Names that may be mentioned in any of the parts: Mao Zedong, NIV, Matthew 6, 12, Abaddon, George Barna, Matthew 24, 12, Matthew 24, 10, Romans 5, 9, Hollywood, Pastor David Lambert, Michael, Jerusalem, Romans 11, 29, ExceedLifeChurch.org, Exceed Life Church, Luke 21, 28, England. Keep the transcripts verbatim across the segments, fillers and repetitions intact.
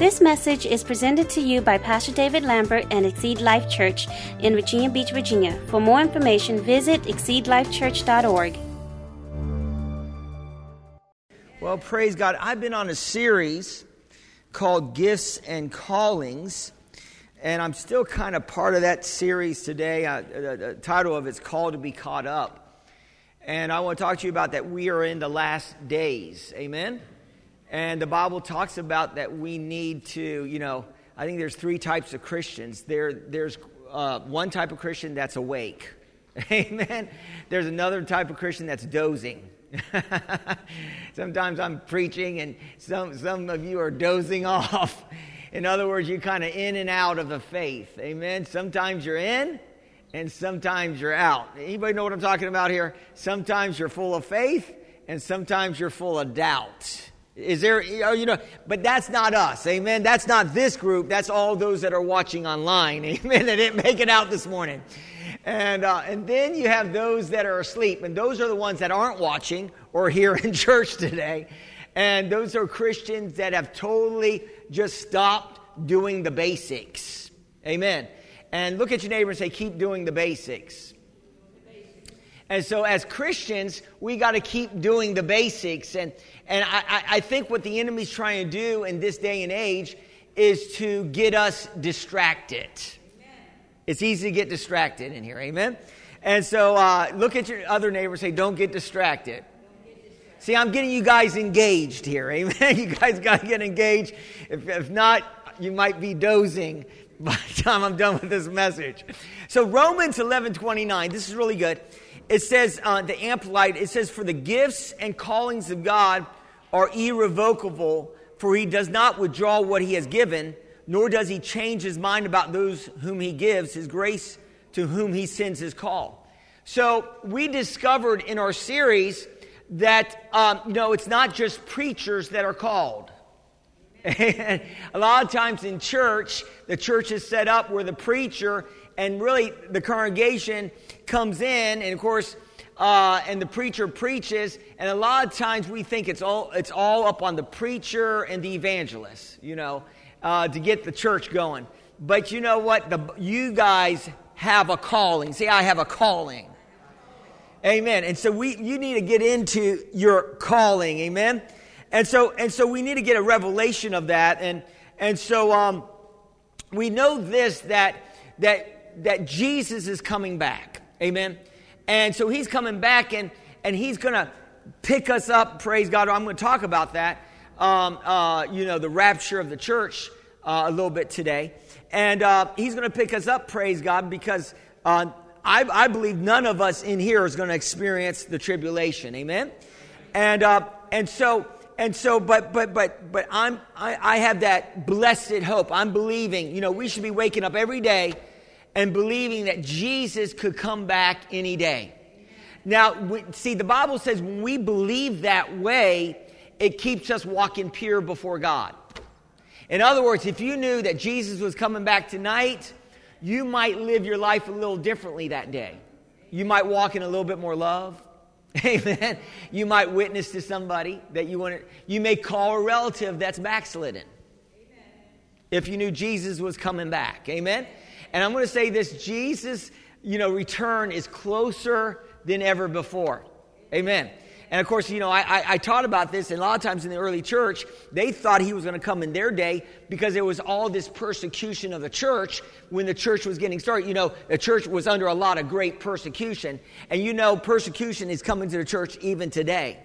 This message is presented to you by Pastor David Lambert and Exceed Life Church in Virginia Beach, Virginia. For more information, visit Exceed Life Church dot org. Well, praise God. I've been on a series called Gifts and Callings, and I'm still kind of part of that series today. I, the, the title of it is Called to be Caught Up. And I want to talk to you about that we are in the last days. Amen? And the Bible talks about that we need to, you know, I think there's three types of Christians. There, There's uh, one type of Christian that's awake. Amen? There's another type of Christian that's dozing. Sometimes I'm preaching and some, some of you are dozing off. In other words, you're kind of in and out of the faith. Amen? Sometimes you're in. And sometimes you're out. Anybody know what I'm talking about here? Sometimes you're full of faith, and sometimes you're full of doubt. Is there, you know, but that's not us, amen? That's not this group. That's all those that are watching online, amen? They didn't make it out this morning. And uh, and then you have those that are asleep, and those are the ones that aren't watching or here in church today. And those are Christians that have totally just stopped doing the basics, amen? And look at your neighbor and say, keep doing the basics. The basics. And so as Christians, we got to keep doing the basics. And and I, I think what the enemy's trying to do in this day and age is to get us distracted. Amen. It's easy to get distracted in here. Amen. And so uh, look at your other neighbor and say, don't get distracted. See, I'm getting you guys engaged here. Amen. You guys got to get engaged. If, if not, you might be dozing by the time I'm done with this message. So Romans eleven twenty-nine, this is really good. It says, uh, the Amplified, it says, for the gifts and callings of God are irrevocable, for he does not withdraw what he has given, nor does he change his mind about those whom he gives his grace, to whom he sends his call. So we discovered in our series that, um, you know, it's not just preachers that are called. And a lot of times in church, the church is set up where the preacher and really the congregation comes in, and of course, uh, and the preacher preaches. And a lot of times we think it's all it's all up on the preacher and the evangelist, you know, uh, to get the church going. But you know what? The, you guys have a calling. See, I have a calling. Amen. And so we you need to get into your calling. Amen. And so, and so we need to get a revelation of that, and and so um, we know this that that that Jesus is coming back, amen. And so he's coming back, and and he's going to pick us up. Praise God! I'm going to talk about that, um, uh, you know, the rapture of the church uh, a little bit today, and uh, he's going to pick us up. Praise God! Because uh, I, I believe none of us in here is going to experience the tribulation, amen. And uh, and so. And so, but, but, but, but I'm, I, I have that blessed hope. I'm believing, you know, we should be waking up every day and believing that Jesus could come back any day. Now, we, see, the Bible says when we believe that way, it keeps us walking pure before God. In other words, if you knew that Jesus was coming back tonight, you might live your life a little differently that day. You might walk in a little bit more love. Amen. You might witness to somebody that you want to, you may call a relative that's backslidden. Amen. If you knew Jesus was coming back. Amen. And I'm going to say this, Jesus, you know, return is closer than ever before. Amen. And of course, you know, I, I, I taught about this, and a lot of times in the early church, they thought he was going to come in their day because there was all this persecution of the church when the church was getting started. You know, the church was under a lot of great persecution. And you know, persecution is coming to the church even today.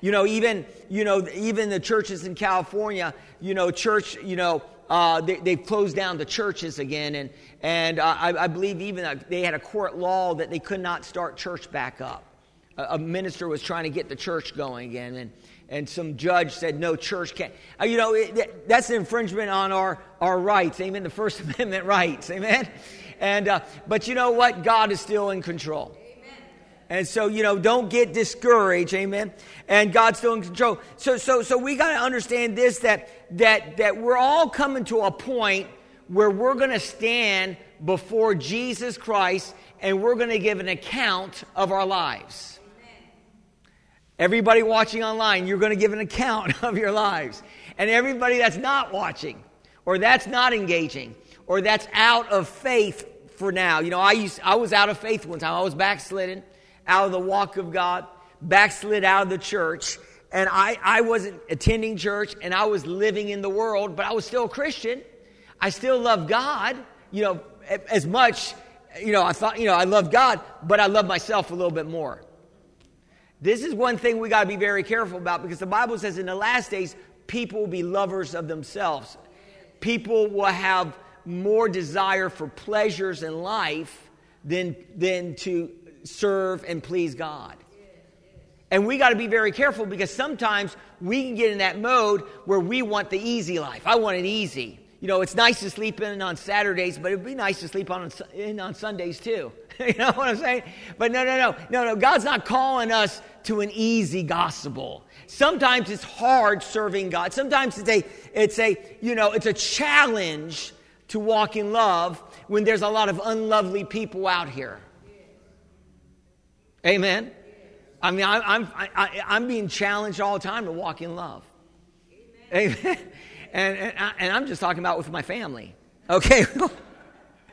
You know, even, you know, even the churches in California, you know, church, you know, Uh, they, they've closed down the churches again, and and uh, I, I believe even uh, they had a court law that they could not start church back up. A, a minister was trying to get the church going again, and and some judge said, no, church can't. Uh, you know, it, that's an infringement on our, our rights, amen, the First Amendment rights, amen? And uh, but you know what? God is still in control. And so, you know, don't get discouraged, amen? And God's still in control. So so, so we got to understand this, that that that we're all coming to a point where we're going to stand before Jesus Christ, and we're going to give an account of our lives. Amen. Everybody watching online, you're going to give an account of your lives. And everybody that's not watching, or that's not engaging, or that's out of faith for now. You know, I used I was out of faith one time. I was backslidden out of the walk of God, backslid out of the church. And I, I wasn't attending church, and I was living in the world, but I was still a Christian. I still love God, you know, as much, you know, I thought, you know, I love God, but I love myself a little bit more. This is one thing we got to be very careful about, because the Bible says in the last days, people will be lovers of themselves. People will have more desire for pleasures in life than, than to serve and please God. And we got to be very careful, because sometimes we can get in that mode where we want the easy life. I want it easy. You know, it's nice to sleep in on Saturdays, but it would be nice to sleep on, in on Sundays too. You know what I'm saying? But no, no, no. No, no. God's not calling us to an easy gospel. Sometimes it's hard serving God. Sometimes it's a, it's a, you know, it's a challenge to walk in love when there's a lot of unlovely people out here. Amen? I mean, I, I'm I, I'm being challenged all the time to walk in love. Amen. Amen. And, and, I, and I'm just talking about with my family. Okay?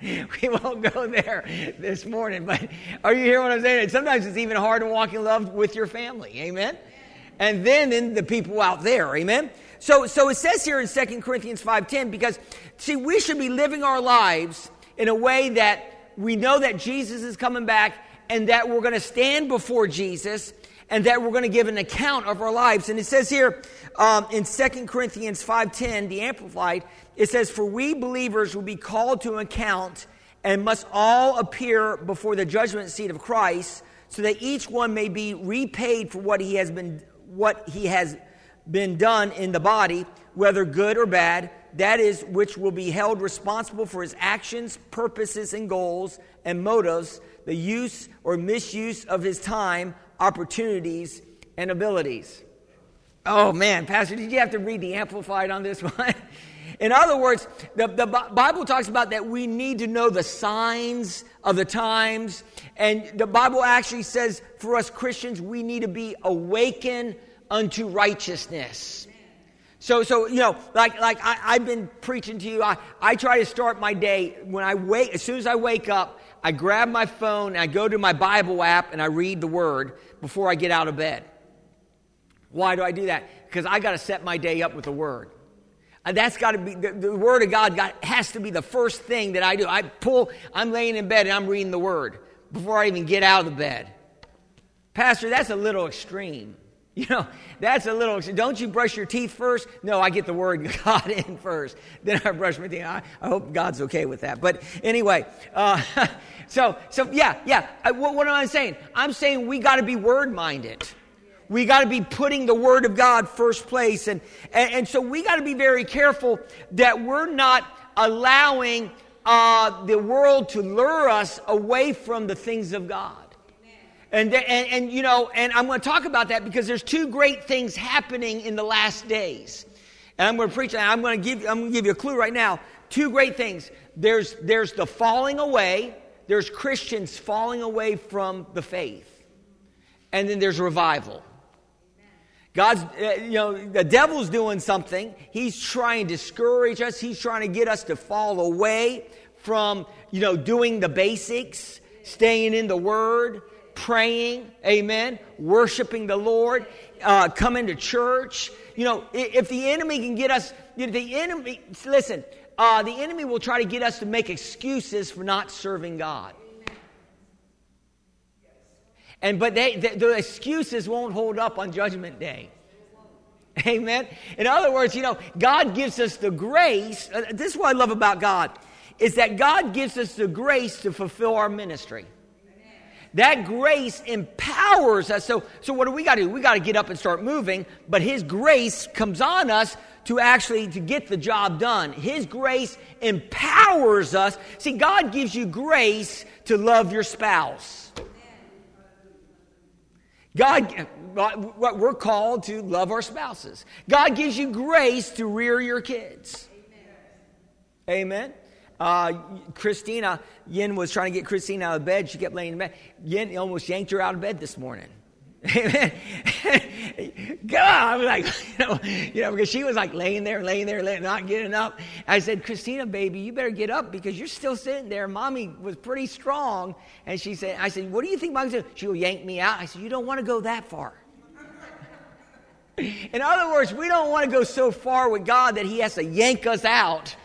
We won't go there this morning, but are you hearing what I'm saying? Sometimes it's even hard to walk in love with your family. Amen? And then in the people out there. Amen? So, so it says here in Second Corinthians five ten, because, see, we should be living our lives in a way that we know that Jesus is coming back, and that we're going to stand before Jesus, and that we're going to give an account of our lives. And it says here um, in Second Corinthians five ten, the Amplified, it says, "For we believers will be called to an account and must all appear before the judgment seat of Christ, so that each one may be repaid for what he has been what he has been done in the body, whether good or bad, that is, which will be held responsible for his actions, purposes, and goals and motives, the use or misuse of his time, opportunities, and abilities." Oh, man, Pastor, did you have to read the Amplified on this one? In other words, the, the Bible talks about that we need to know the signs of the times. And the Bible actually says for us Christians, we need to be awakened unto righteousness. So, so you know, like like I, I've been preaching to you, I, I try to start my day when I wake, as soon as I wake up, I grab my phone, and I go to my Bible app, and I read the Word before I get out of bed. Why do I do that? Because I got to set my day up with the Word. And that's got to be, the, the Word of God got, has to be the first thing that I do. I pull, I'm laying in bed, and I'm reading the Word before I even get out of the bed. Pastor, that's a little extreme. You know, that's a little, don't you brush your teeth first? No, I get the Word of God in first. Then I brush my teeth. I, I hope God's okay with that. But anyway, uh, so, so yeah, yeah. I, what, what am I saying? I'm saying we got to be word-minded. We got to be putting the Word of God first place. And, and, and so we got to be very careful that we're not allowing uh, the world to lure us away from the things of God. And, and, and you know, and I'm going to talk about that because there's two great things happening in the last days. And I'm going to preach, and I'm going to give, I'm going to give you a clue right now. Two great things. There's, there's the falling away. There's Christians falling away from the faith. And then there's revival. God's, uh, you know, the devil's doing something. He's trying to discourage us. He's trying to get us to fall away from, you know, doing the basics, staying in the Word, praying, amen, worshiping the Lord, uh, coming to church. You know, if the enemy can get us, you know, the enemy, listen, uh, the enemy will try to get us to make excuses for not serving God. And but they, the, the excuses won't hold up on Judgment Day. Amen. In other words, you know, God gives us the grace. Uh, this is what I love about God, is that God gives us the grace to fulfill our ministry. That grace empowers us. So, so what do we got to do? We got to get up and start moving, but His grace comes on us to actually to get the job done. His grace empowers us. See, God gives you grace to love your spouse. God, we're called to love our spouses. God gives you grace to rear your kids. Amen. Uh, Christina, Yin was trying to get Christina out of bed. She kept laying in bed. Yin almost yanked her out of bed this morning. Amen. God, I'm like, you know, you know, because she was like laying there, laying there, laying, not getting up. I said, Christina, baby, you better get up because you're still sitting there. Mommy was pretty strong. And she said, I said, what do you think Mommy's doing? She'll yank me out. I said, you don't want to go that far. In other words, we don't want to go so far with God that he has to yank us out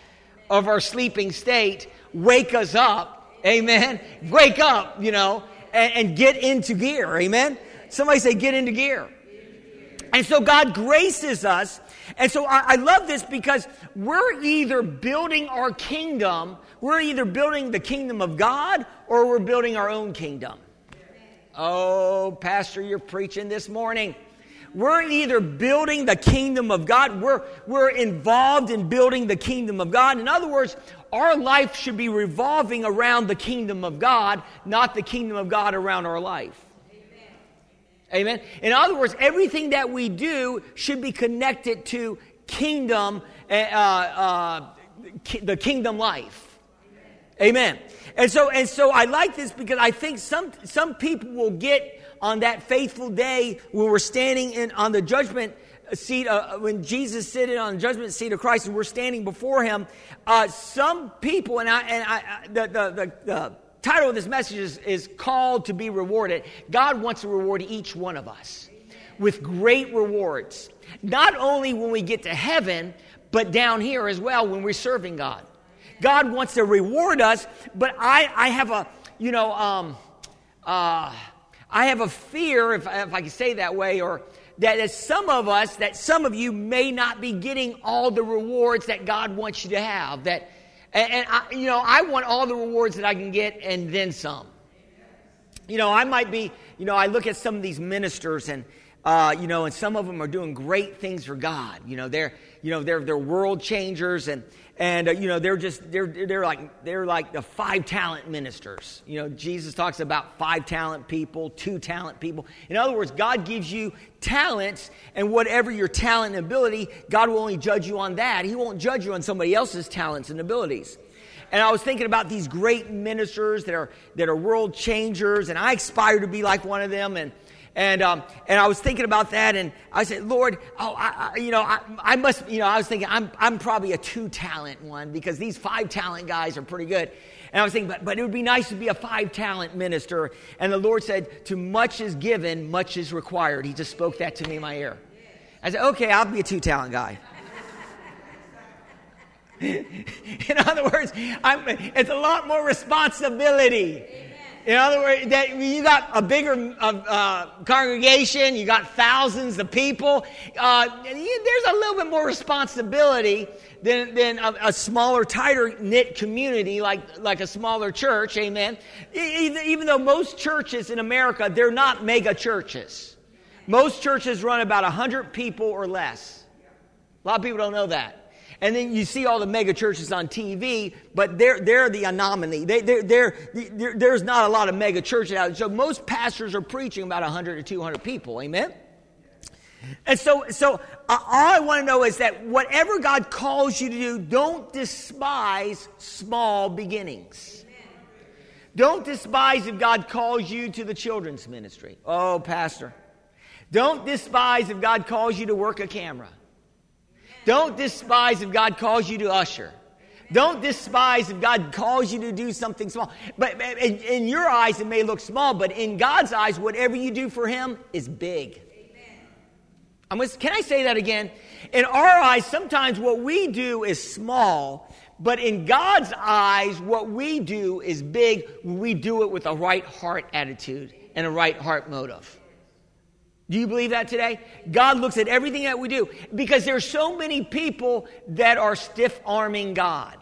of our sleeping state, wake us up, amen, wake up, you know, and, and get into gear, amen. Somebody say, get into gear. And so God graces us. And so I, I love this because we're either building our kingdom, we're either building the kingdom of God, or we're building our own kingdom. Oh, Pastor, you're preaching this morning. We're either building the kingdom of God, we're, we're involved in building the kingdom of God. In other words, our life should be revolving around the kingdom of God, not the kingdom of God around our life. Amen. Amen. In other words, everything that we do should be connected to kingdom, uh, uh, ki- the kingdom life. Amen. Amen. And so, and so I like this because I think some, some people will get on that faithful day when we're standing in on the judgment seat, uh, when Jesus sitting on the judgment seat of Christ and we're standing before him, uh, some people, and I, and I, the, the, the, the title of this message is, is Called to be Rewarded. God wants to reward each one of us with great rewards, not only when we get to heaven, but down here as well when we're serving God. God wants to reward us, but I, I have a, you know, um, uh, I have a fear, if, if I can say that way, or that as some of us, that some of you may not be getting all the rewards that God wants you to have. That, and, and I, you know, I want all the rewards that I can get and then some. You know, I might be, you know, I look at some of these ministers and, uh, you know, and some of them are doing great things for God. You know, they're, you know, they're they're world changers and. And, uh, you know, they're just, they're they're like they're like the five-talent ministers. You know, Jesus talks about five-talent people, two-talent people. In other words, God gives you talents, and whatever your talent and ability, God will only judge you on that. He won't judge you on somebody else's talents and abilities. And I was thinking about these great ministers that are that are world changers, and I aspire to be like one of them, and And um, and I was thinking about that, and I said, Lord, oh, I, I, you know, I, I must, you know, I was thinking, I'm I'm probably a two-talent one because these five-talent guys are pretty good. And I was thinking, but, but it would be nice to be a five-talent minister. And the Lord said, to much is given, much is required. He just spoke that to me in my ear. I said, okay, I'll be a two-talent guy. In other words, I'm, it's a lot more responsibility. In other words, that you got a bigger uh, uh, congregation, you got thousands of people. Uh, there's a little bit more responsibility than than a, a smaller, tighter knit community like like a smaller church. Amen. Even, even though most churches in America, they're not mega churches. Most churches run about a hundred people or less. A lot of people don't know that. And then you see all the mega churches on T V, but they're they're the anomaly. They they're, they're, they're, there's not a lot of mega churches out there. So most pastors are preaching about one hundred or two hundred people. Amen. And so so uh, all I want to know is that whatever God calls you to do, don't despise small beginnings. Don't despise if God calls you to the children's ministry. Oh, pastor. Don't despise if God calls you to work a camera. Don't despise if God calls you to usher. Don't despise if God calls you to do something small. But in, in your eyes, it may look small, but in God's eyes, whatever you do for him is big. Amen. I'm gonna, can I say that again? In our eyes, sometimes what we do is small, but in God's eyes, what we do is big. We do it with a right heart attitude and a right heart motive. Do you believe that today? God looks at everything that we do because there's so many people that are stiff-arming God.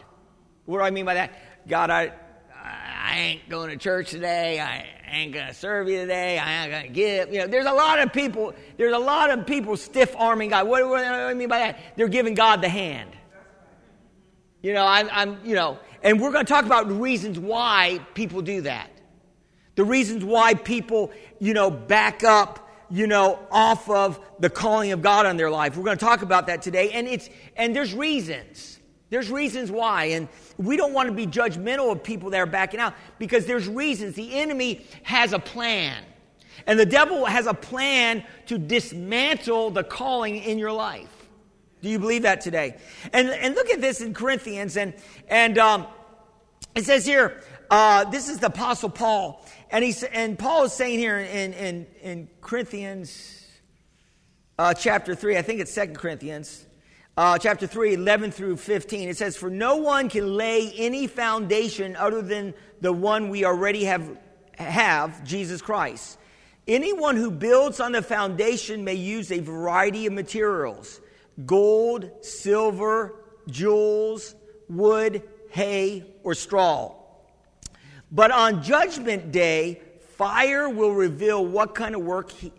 What do I mean by that? God, I, I ain't going to church today. I ain't going to serve you today. I ain't going to give. You know, there's a lot of people. There's a lot of people stiff-arming God. What, what do I mean by that? They're giving God the hand. You know, I'm, I'm. You know, and we're going to talk about reasons why people do that. The reasons why people, you know, back up. You know, off of the calling of God on their life. We're going to talk about that today. And it's and there's reasons. There's reasons why. And we don't want to be judgmental of people that are backing out because there's reasons. The enemy has a plan. And the devil has a plan to dismantle the calling in your life. Do you believe that today? And, and look at this in Corinthians. And, and um, it says here, uh, this is the Apostle Paul. And, he's, and Paul is saying here in, in, in Corinthians uh, chapter three, I think it's Second Corinthians, Uh, chapter three, eleven through fifteen, it says, "For no one can lay any foundation other than the one we already have, have, Jesus Christ. Anyone who builds on the foundation may use a variety of materials, gold, silver, jewels, wood, hay, or straw. But on Judgment Day, fire will reveal what kind of work he,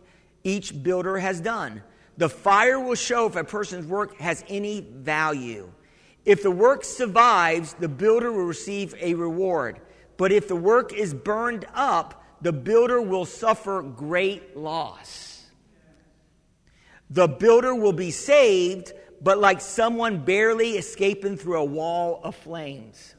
each builder has done. The fire will show if a person's work has any value. If the work survives, the builder will receive a reward. But if the work is burned up, the builder will suffer great loss. The builder will be saved, but like someone barely escaping through a wall of flames."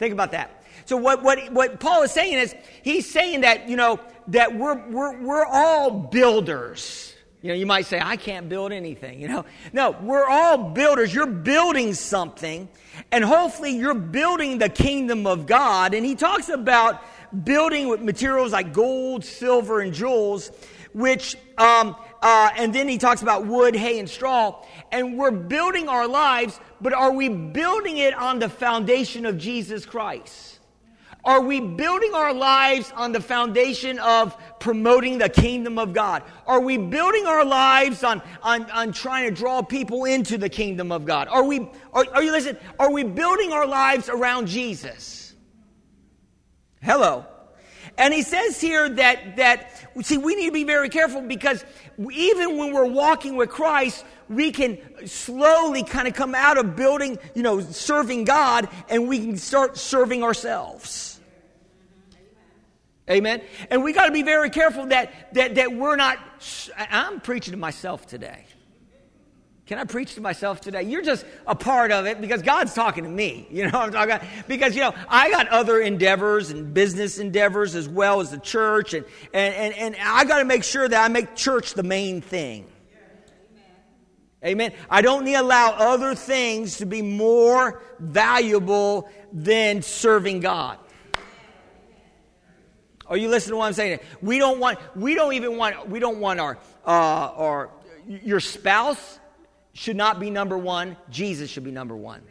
Think about that. So what, what, what Paul is saying is, he's saying that, you know, that we're, we're, we're all builders. You know, you might say, "I can't build anything," you know. No, we're all builders. You're building something, and hopefully you're building the kingdom of God. And he talks about building with materials like gold, silver, and jewels, which, um, uh, and then he talks about wood, hay, and straw. And we're building our lives, but are we building it on the foundation of Jesus Christ? Are we building our lives on the foundation of promoting the kingdom of God? Are we building our lives on, on, on trying to draw people into the kingdom of God? Are we, are, are you listening? Are we building our lives around Jesus? Hello. And he says here that, that, see, we need to be very careful, because even when we're walking with Christ, we can slowly kind of come out of building, you know, serving God, and we can start serving ourselves. Amen. And we got to be very careful that, that, that we're not, I'm preaching to myself today. Can I preach to myself today? You're just a part of it, because God's talking to me. You know what I'm talking about? Because, you know, I got other endeavors and business endeavors as well as the church. And, and, and, and I got to make sure that I make church the main thing. Amen. I don't need to allow other things to be more valuable than serving God. Are you listening to what I'm saying? We don't want, we don't even want, we don't want our, uh, our, your spouse should not be number one. Jesus should be number one.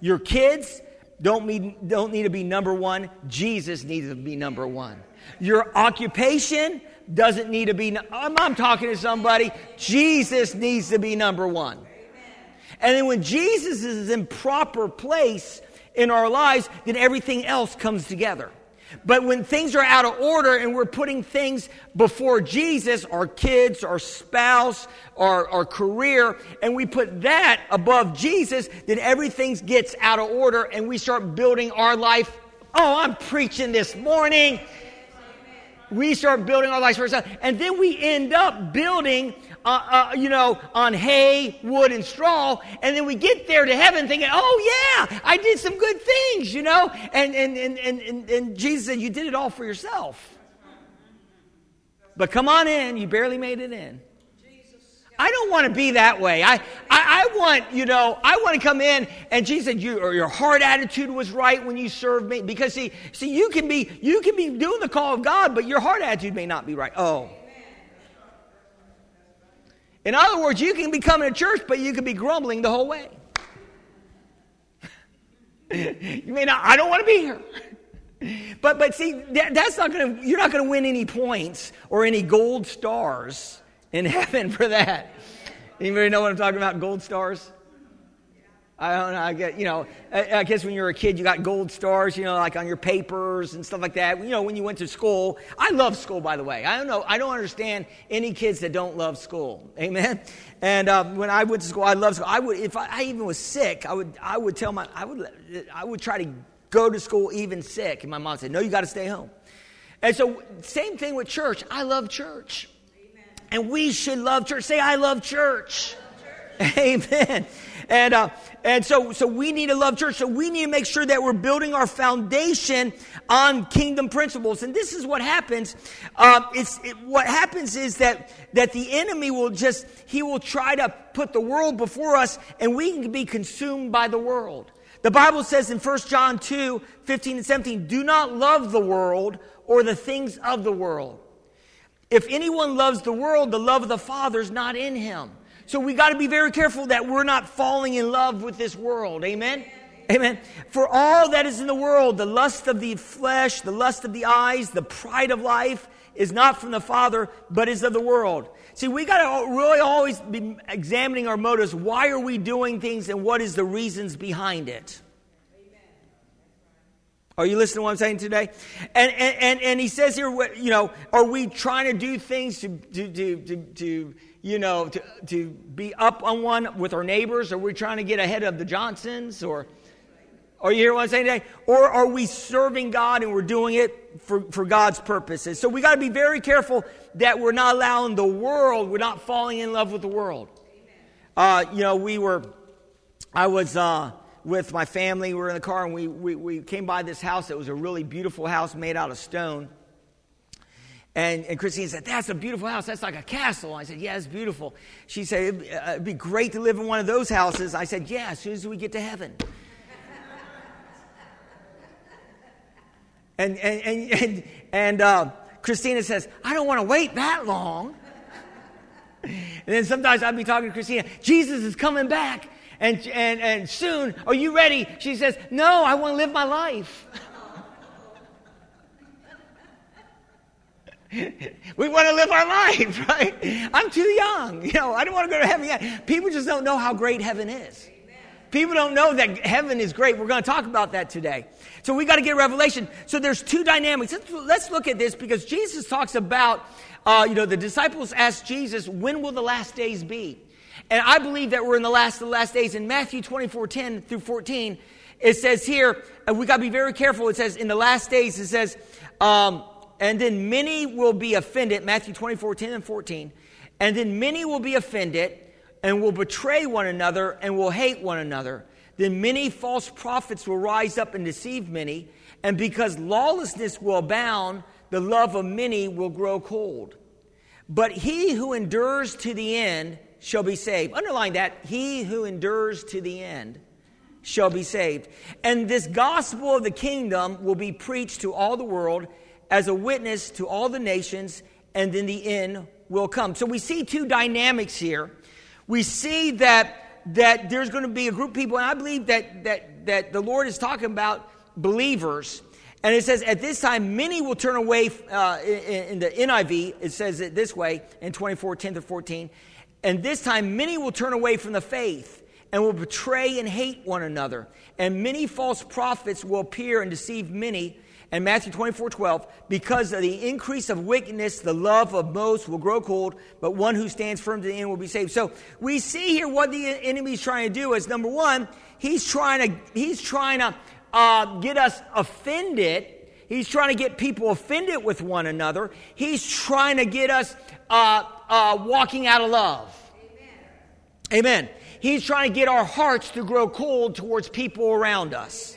Your kids don't need, don't need to be number one. Jesus needs to be number one. Your occupation doesn't need to be, I'm, I'm talking to somebody. Jesus needs to be number one. And then when Jesus is in proper place in our lives, then everything else comes together. But when things are out of order and we're putting things before Jesus, our kids, our spouse, our, our career, and we put that above Jesus, then everything gets out of order and we start building our life. Oh, I'm preaching this morning. We start building our lives for ourselves. And then we end up building, uh, uh, you know, on hay, wood, and straw. And then we get there to heaven thinking, oh, yeah, I did some good things, you know. And, and, and, and, and Jesus said, you did it all for yourself. But come on in. You barely made it in. I don't want to be that way. I, I, I want, you know, I want to come in, and Jesus said, you, or your heart attitude was right when you served me. Because see, see, you can be, you can be doing the call of God, but your heart attitude may not be right. Oh. In other words, you can be coming to church, but you can be grumbling the whole way. You may not, I don't want to be here. But, but see, that, that's not going to, you're not going to win any points or any gold stars in heaven for that. Anybody know what I'm talking about? Gold stars? I don't know. I guess, you know, I, I guess when you were a kid, you got gold stars, you know, like on your papers and stuff like that. You know, when you went to school. I love school, by the way. I don't know. I don't understand any kids that don't love school. Amen. And um, when I went to school, I loved school. I would, if I, I even was sick, I would, I would tell my, I would, I would try to go to school even sick. And my mom said, no, you got to stay home. And so, same thing with church. I love church. And we should love church. Say, I love church. I love church. Amen. And uh, and so so we need a love church. So we need to make sure that we're building our foundation on kingdom principles. And this is what happens. Um, it's it, what happens is that that the enemy will just he will try to put the world before us, and we can be consumed by the world. The Bible says in First John two, fifteen and seventeen, do not love the world or the things of the world. If anyone loves the world, the love of the Father is not in him. So we got to be very careful that we're not falling in love with this world. Amen? Amen. For all that is in the world, the lust of the flesh, the lust of the eyes, the pride of life is not from the Father, but is of the world. See, we got to really always be examining our motives. Why are we doing things, and what is the reasons behind it? Are you listening to what I'm saying today? And and, and, and he says here, you know, are we trying to do things to to to, to, to you know to, to be up on one with our neighbors? Are we trying to get ahead of the Johnsons? Or are you hearing what I'm saying today? Or are we serving God and we're doing it for, for God's purposes? So we got to be very careful that we're not allowing the world. We're not falling in love with the world. Uh, you know, we were. I was. Uh, With my family, we were in the car, and we, we we came by this house. It was a really beautiful house made out of stone. And and Christine said, "That's a beautiful house. That's like a castle." I said, "Yeah, it's beautiful." She said, it'd, "It'd be great to live in one of those houses." I said, "Yeah, as soon as we get to heaven." and and and and, and uh, Christina says, "I don't want to wait that long." And then sometimes I'd be talking to Christina, "Jesus is coming back. And, and and soon, are you ready?" She says, "No, I want to live my life." We want to live our life, right? I'm too young. You know, I don't want to go to heaven yet. People just don't know how great heaven is. Amen. People don't know that heaven is great. We're going to talk about that today. So we got to get revelation. So there's two dynamics. Let's, let's look at this, because Jesus talks about, uh, you know, the disciples asked Jesus, "When will the last days be?" And I believe that we're in the last of the last days. In Matthew twenty-four, ten through fourteen, it says here, and we got to be very careful. It says in the last days, it says, um, and then many will be offended. Matthew twenty-four, ten and fourteen. And then many will be offended and will betray one another and will hate one another. Then many false prophets will rise up and deceive many. And because lawlessness will abound, the love of many will grow cold. But he who endures to the end shall be saved. Underline that. He who endures to the end shall be saved. And this gospel of the kingdom will be preached to all the world as a witness to all the nations, and then the end will come. So we see two dynamics here. We see that that there's going to be a group of people, and I believe that that that the Lord is talking about believers. And it says, at this time, many will turn away. Uh, in, in the N I V, it says it this way in twenty-four, ten to fourteen. And this time many will turn away from the faith and will betray and hate one another. And many false prophets will appear and deceive many. And Matthew twenty-four, twelve, because of the increase of wickedness, the love of most will grow cold, but one who stands firm to the end will be saved. So we see here what the enemy's trying to do is, number one, he's trying to he's trying to uh, get us offended. He's trying to get people offended with one another. He's trying to get us uh, uh, walking out of love. Amen. Amen. He's trying to get our hearts to grow cold towards people around us.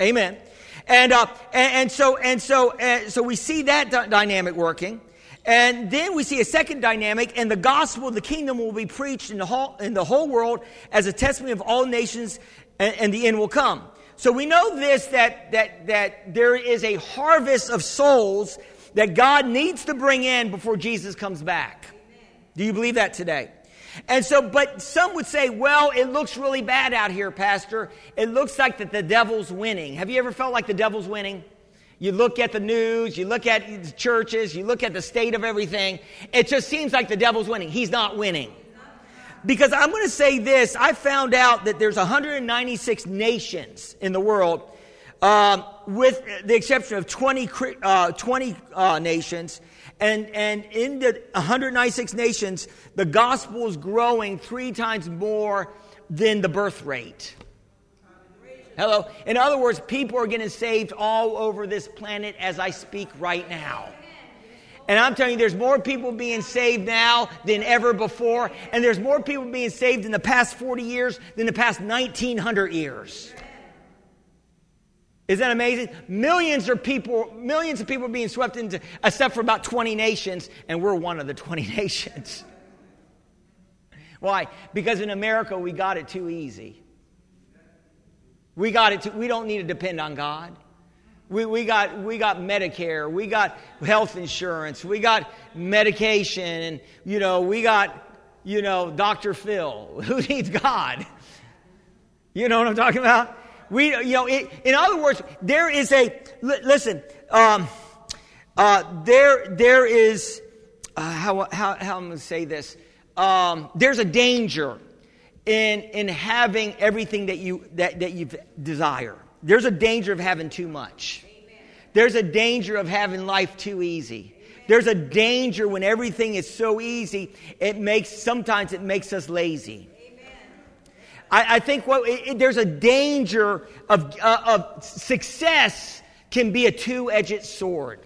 Amen. Amen. And, uh, and and so and so and so we see that d- dynamic working, and then we see a second dynamic, and the gospel of the kingdom will be preached in the whole in the whole world as a testimony of all nations, and, and the end will come. So we know this, that that that there is a harvest of souls that God needs to bring in before Jesus comes back. Amen. Do you believe that today? And so, but some would say, well, it looks really bad out here, Pastor. It looks like that the devil's winning. Have you ever felt like the devil's winning? You look at the news, you look at the churches, you look at the state of everything. It just seems like the devil's winning. He's not winning. Because I'm going to say this, I found out that there's one hundred ninety-six nations in the world, um, with the exception of twenty, uh, twenty uh, nations. And, and in the one hundred ninety-six nations, the gospel is growing three times more than the birth rate. Hello? In other words, people are getting saved all over this planet as I speak right now. And I'm telling you, there's more people being saved now than ever before. And there's more people being saved in the past forty years than the past nineteen hundred years. Isn't that amazing? Millions of people, millions of people are being swept into, except for about twenty nations, and we're one of the twenty nations. Why? Because in America, we got it too easy. We got it too, we don't need to depend on God. We we got we got Medicare, we got health insurance, we got medication, and you know, we got, you know, Doctor Phil. Who needs God? You know what I'm talking about? We, you know, it, in other words, there is a l- listen. Um, uh, there, there is uh, how how how I'm going to say this. Um, there's a danger in in having everything that you that that you desire. There's a danger of having too much. Amen. There's a danger of having life too easy. Amen. There's a danger when everything is so easy. It makes sometimes it makes us lazy. I, I think what, it, it, there's a danger of, uh, of success can be a two-edged sword.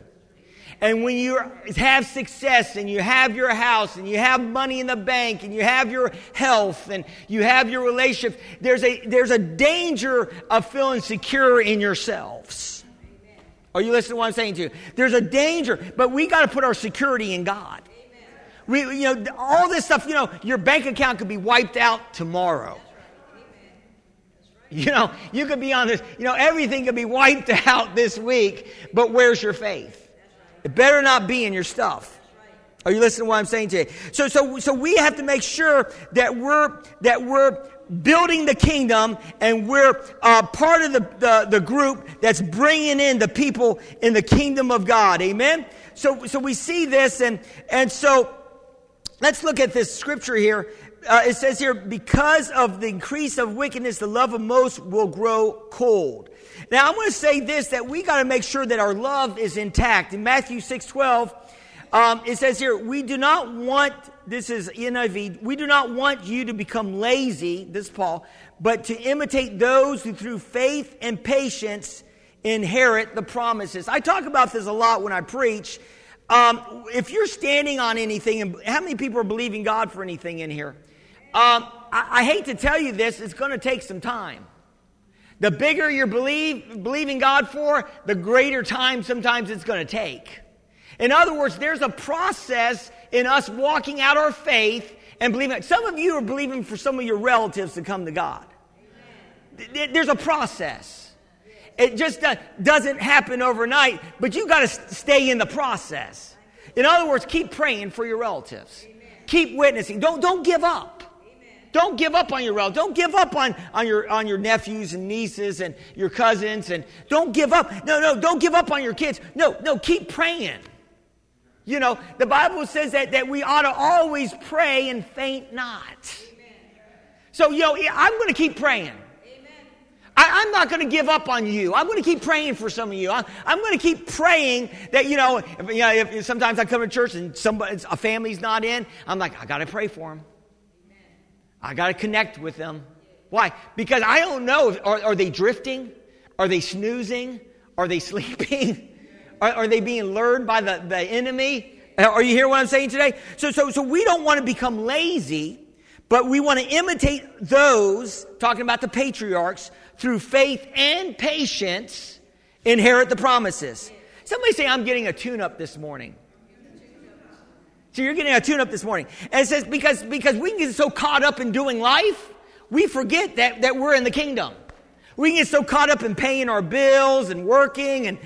And when you have success and you have your house and you have money in the bank and you have your health and you have your relationship, there's a, there's a danger of feeling secure in yourselves. Amen. Are you listening to what I'm saying to you? There's a danger, but we got to put our security in God. We, you know, all this stuff, you know, your bank account could be wiped out tomorrow. You know, you could be on this, you know, everything could be wiped out this week, but where's your faith? It better not be in your stuff. Are you listening to what I'm saying today? So so so we have to make sure that we're that we're building the kingdom and we're uh, part of the, the, the group that's bringing in the people in the kingdom of God. Amen? So so we see this, and and so let's look at this scripture here. Uh, it says here, because of the increase of wickedness, the love of most will grow cold. Now, I'm going to say this, that we got to make sure that our love is intact. In Matthew six twelve, um, it says here, we do not want, this is N I V, we do not want you to become lazy, this is Paul, but to imitate those who through faith and patience inherit the promises. I talk about this a lot when I preach. Um, if you're standing on anything, and how many people are believing God for anything in here? Um, I, I hate to tell you this, it's going to take some time. The bigger you're believe, believing God for, the greater time sometimes it's going to take. In other words, there's a process in us walking out our faith and believing. Some of you are believing for some of your relatives to come to God. There's a process. It just doesn't happen overnight, but you got to stay in the process. In other words, keep praying for your relatives. Amen. Keep witnessing. Don't don't give up. Amen. Don't give up on your relatives. Don't give up on, on your on your nephews and nieces and your cousins, and don't give up. No, no, don't give up on your kids. No, no, keep praying. You know, the Bible says that that we ought to always pray and faint not. Amen. So, you know, I'm going to keep praying. I, I'm not going to give up on you. I'm going to keep praying for some of you. I, I'm going to keep praying that, you know, if, you know if, if sometimes I come to church and somebody, a family's not in. I'm like, I got to pray for them. Amen. I got to connect with them. Why? Because I don't know. If, are, are they drifting? Are they snoozing? Are they sleeping? Are, are they being lured by the, the enemy? Are you hearing what I'm saying today? So, so, so we don't want to become lazy, but we want to imitate those, talking about the patriarchs, through faith and patience, inherit the promises. Somebody say, I'm getting a tune-up this morning. So you're getting a tune-up this morning. And it says, because, because we can get so caught up in doing life, we forget that, that we're in the kingdom. We can get so caught up in paying our bills and working, and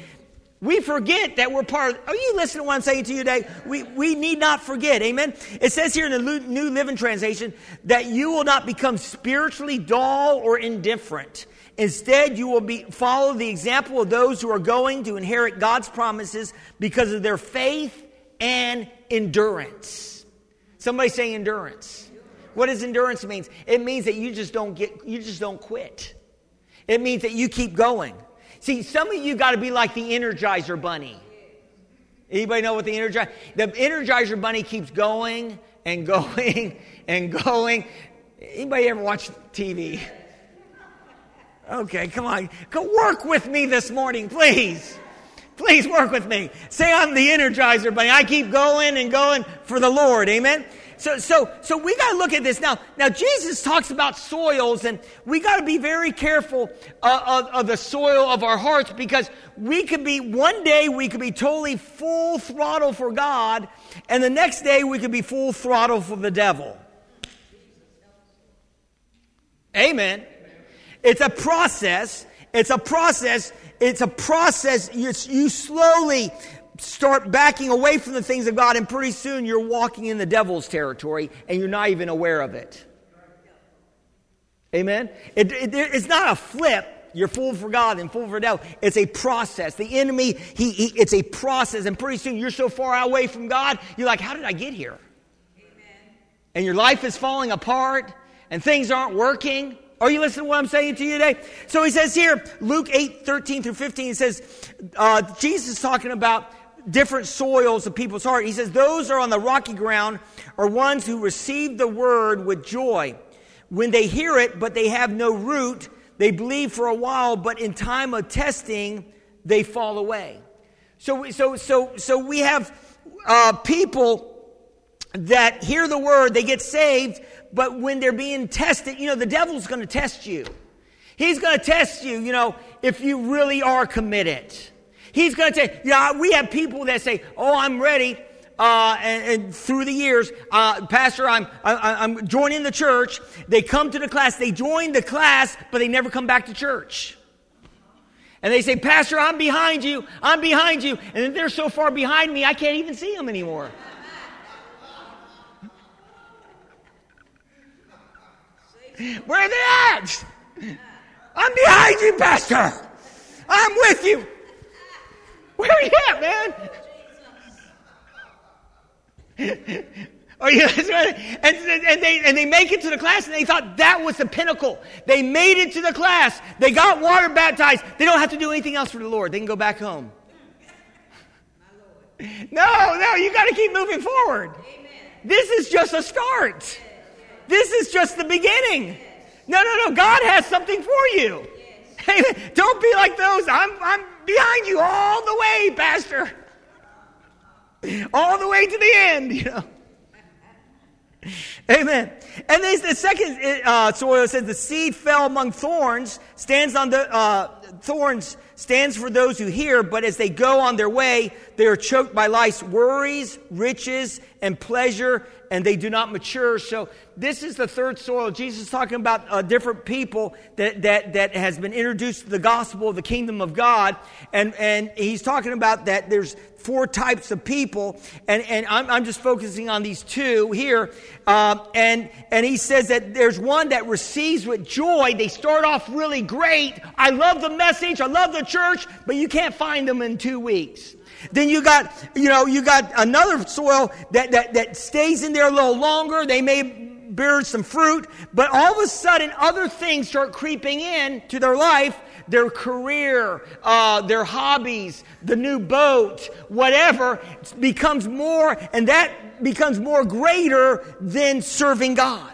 we forget that we're part of... Are you listening to what I'm saying to you today? We, we need not forget, amen? It says here in the New Living Translation that you will not become spiritually dull or indifferent. Instead, you will be follow the example of those who are going to inherit God's promises because of their faith and endurance. Somebody say endurance. What does endurance mean? It means that you just don't get, you just don't quit. It means that you keep going. See, some of you got to be like the Energizer Bunny. Anybody know what the Energizer? The Energizer Bunny keeps going and going and going. Anybody ever watch T V? Okay, come on. Go work with me this morning, please. Please work with me. Say I'm the energizer bunny. I keep going and going for the Lord. Amen. So, so, so we got to look at this now. Now, Jesus talks about soils, and we got to be very careful uh, of, of the soil of our hearts, because we could be one day we could be totally full throttle for God, and the next day we could be full throttle for the devil. Amen. It's a process. It's a process. It's a process. You, you slowly start backing away from the things of God, and pretty soon you're walking in the devil's territory, and you're not even aware of it. Amen? It, it, it's not a flip. You're full for God and full for the devil. It's a process. The enemy, he, he it's a process, and pretty soon you're so far away from God, you're like, how did I get here? Amen. And your life is falling apart, and things aren't working. Are you listening to what I'm saying to you today? So he says here, Luke eight, thirteen through fifteen, he says, uh, Jesus is talking about different soils of people's heart. He says, those are on the rocky ground are ones who receive the word with joy. When they hear it, but they have no root, they believe for a while, but in time of testing, they fall away. So, so, so, so we have uh, people that hear the word, they get saved, but when they're being tested, you know, the devil's going to test you. He's going to test you, you know, if you really are committed. He's going to say, you know, we have people that say, oh, I'm ready. Uh, and, and through the years, uh, Pastor, I'm, I, I'm joining the church. They come to the class. They join the class, but they never come back to church. And they say, Pastor, I'm behind you. I'm behind you. And then they're so far behind me, I can't even see them anymore. Where are they at? I'm behind you, Pastor. I'm with you. Where are you at, man? Are you? And, and they and they make it to the class, and they thought that was the pinnacle. They made it to the class. They got water baptized. They don't have to do anything else for the Lord. They can go back home. No, no, you got to keep moving forward. Amen. This is just a start. This is just the beginning. No, no, no. God has something for you. Amen. Don't be like those. I'm I'm. behind you all the way, Pastor. All the way to the end, you know. Amen. And then the second uh, soil says the seed fell among thorns, stands on the uh, thorns, stands for those who hear, but as they go on their way, they are choked by life's worries, riches, and pleasure, and they do not mature. So this is the third soil. Jesus is talking about uh, different people that, that, that has been introduced to the gospel of the kingdom of God. And, and he's talking about that there's four types of people. And, and I'm, I'm just focusing on these two here. Um, and, and he says that there's one that receives with joy. They start off really great. I love the message. I love the church. But you can't find them in two weeks. Then you got, you know, you got another soil that, that, that stays in there a little longer. They may bear some fruit, but all of a sudden other things start creeping in to their life, their career, uh, their hobbies, the new boat, whatever becomes more, and that becomes more greater than serving God.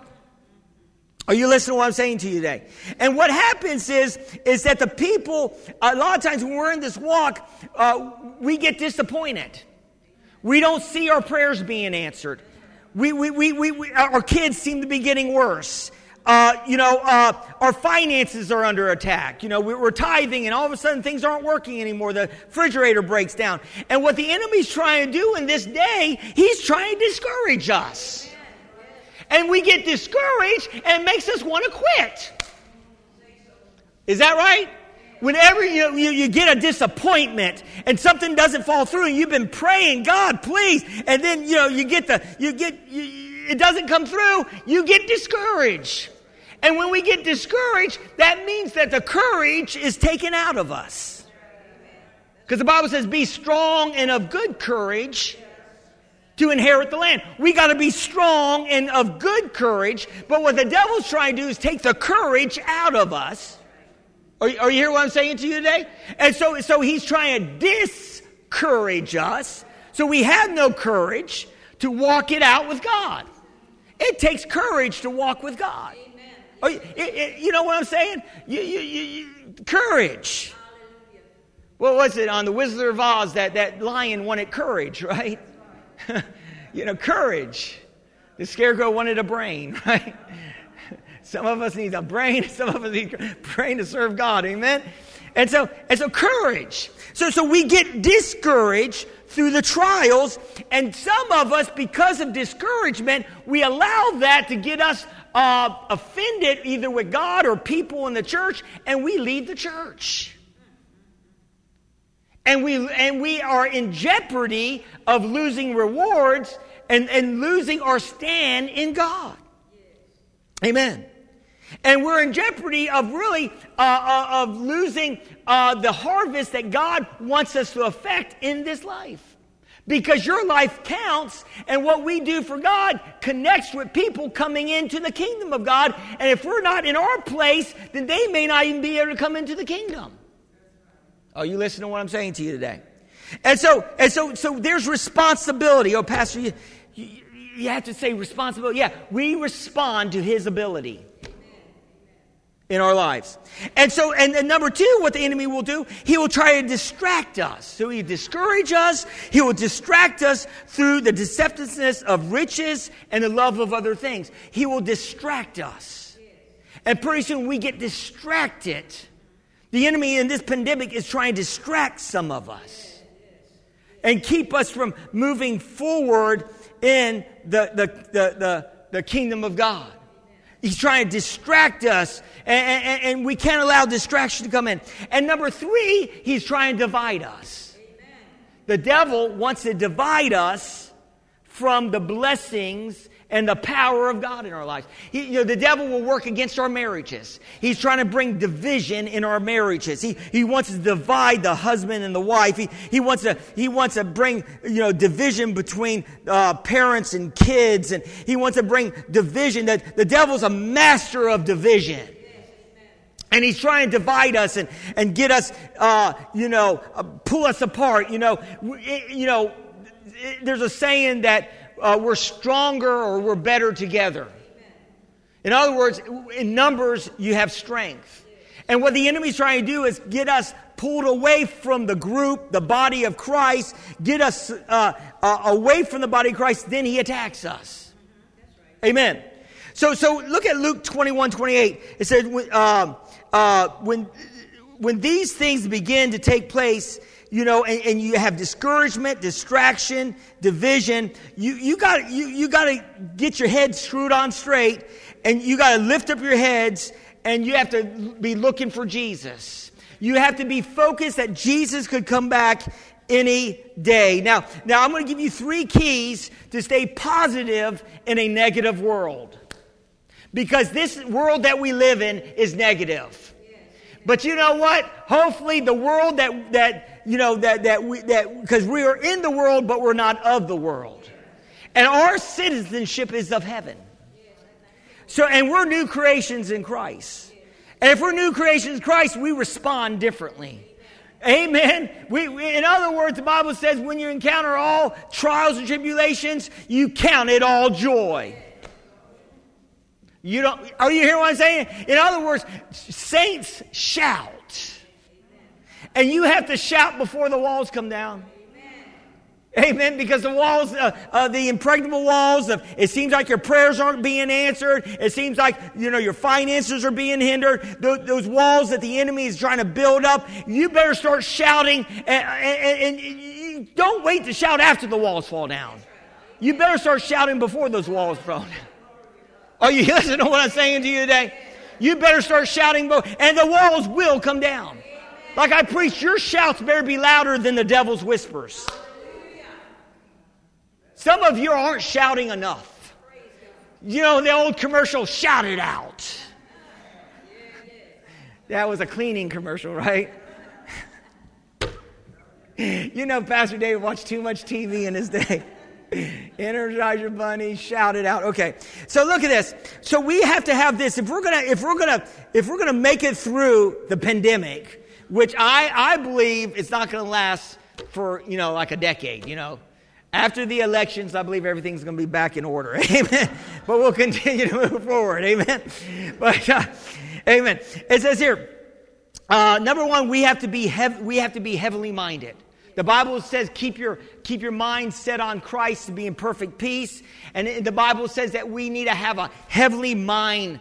Are you listening to what I'm saying to you today? And what happens is, is that the people, a lot of times when we're in this walk, uh, we get disappointed. We don't see our prayers being answered. We, we, we, we, we our kids seem to be getting worse. Uh, you know, uh, our finances are under attack. You know, we, we're tithing, and all of a sudden things aren't working anymore. The refrigerator breaks down. And what the enemy's trying to do in this day, he's trying to discourage us. And we get discouraged, and it makes us want to quit. Is that right? Whenever you, you, you get a disappointment and something doesn't fall through, and you've been praying, God, please, and then you know you get the you get you, it doesn't come through, you get discouraged. And when we get discouraged, that means that the courage is taken out of us, because the Bible says, "Be strong and of good courage." To inherit the land. We got to be strong and of good courage. But what the devil's trying to do is take the courage out of us. Are, are you hearing what I'm saying to you today? And so, so he's trying to discourage us. So we have no courage to walk it out with God. It takes courage to walk with God. Are you, it, it, you know what I'm saying? You, you, you, you, courage. What was it on The Wizard of Oz that that lion wanted courage, right? You know, courage. The scarecrow wanted a brain, right? Some of us need a brain. Some of us need a brain to serve God. Amen? And so, and so courage. So, so we get discouraged through the trials. And some of us, because of discouragement, we allow that to get us uh, offended either with God or people in the church. And we leave the church. And we and we are in jeopardy of losing rewards and, and losing our stand in God. Amen. And we're in jeopardy of really uh, uh, of losing uh, the harvest that God wants us to affect in this life. Because your life counts, and what we do for God connects with people coming into the kingdom of God. And if we're not in our place, then they may not even be able to come into the kingdom. Are you listening to what I'm saying to you today? And so, and so, so there's responsibility. Oh, Pastor, you, you, you have to say responsibility. Yeah, we respond to His ability in our lives. And so, and, and number two, what the enemy will do, he will try to distract us. So he discourage us. He will distract us through the deceptiveness of riches and the love of other things. He will distract us. And pretty soon we get distracted. The enemy in this pandemic is trying to distract some of us and keep us from moving forward in the, the, the, the, the kingdom of God. He's trying to distract us, and, and, and we can't allow distraction to come in. And number three, he's trying to divide us. Amen. The devil wants to divide us from the blessings and the power of God in our lives. He, you know, the devil will work against our marriages. He's trying to bring division in our marriages. He he wants to divide the husband and the wife. He he wants to he wants to bring you know division between uh, parents and kids, and he wants to bring division. That the devil's a master of division, and he's trying to divide us and and get us uh, you know uh, pull us apart. You know it, you know it, there's a saying that. Uh, we're stronger or we're better together. In other words, in numbers, you have strength. And what the enemy's trying to do is get us pulled away from the group, the body of Christ, get us uh, uh, away from the body of Christ, then he attacks us. Amen. So so look at Luke twenty-one, twenty-eight. It says, uh, uh, when, when these things begin to take place, You know, and, and you have discouragement, distraction, division. You you got you you got to get your head screwed on straight, and you got to lift up your heads, and you have to be looking for Jesus. You have to be focused that Jesus could come back any day. Now, now I'm going to give you three keys to stay positive in a negative world, because this world that we live in is negative. But you know what? Hopefully, the world that that You know, that, that we, that, because we are in the world, but we're not of the world. And our citizenship is of heaven. So, and we're new creations in Christ. And if we're new creations in Christ, we respond differently. Amen. We, we, in other words, the Bible says when you encounter all trials and tribulations, you count it all joy. You don't, are you hearing what I'm saying? In other words, saints shout. And you have to shout before the walls come down. Amen. Amen. Because the walls, uh, uh, the impregnable walls, of, it seems like your prayers aren't being answered. It seems like, you know, your finances are being hindered. Those, those walls that the enemy is trying to build up, you better start shouting. And, and, and you don't wait to shout after the walls fall down. You better start shouting before those walls fall down. Are you listening to what I'm saying to you today? You better start shouting, and the walls will come down. Like I preach, your shouts better be louder than the devil's whispers. Some of you aren't shouting enough. You know, the old commercial, shout it out. That was a cleaning commercial, right? You know, Pastor David watched too much T V in his day. Energize your bunny, shout it out. Okay. So look at this. So we have to have this. If we're gonna, if we're gonna, if we're gonna make it through the pandemic, which I, I believe it's not going to last for, you know, like a decade, you know. After the elections, I believe everything's going to be back in order. Amen. But we'll continue to move forward. Amen. But, uh, amen. It says here, Uh, number one, we have to be hev- we have to be heavenly minded. The Bible says keep your keep your mind set on Christ to be in perfect peace. And the Bible says that we need to have a heavenly mind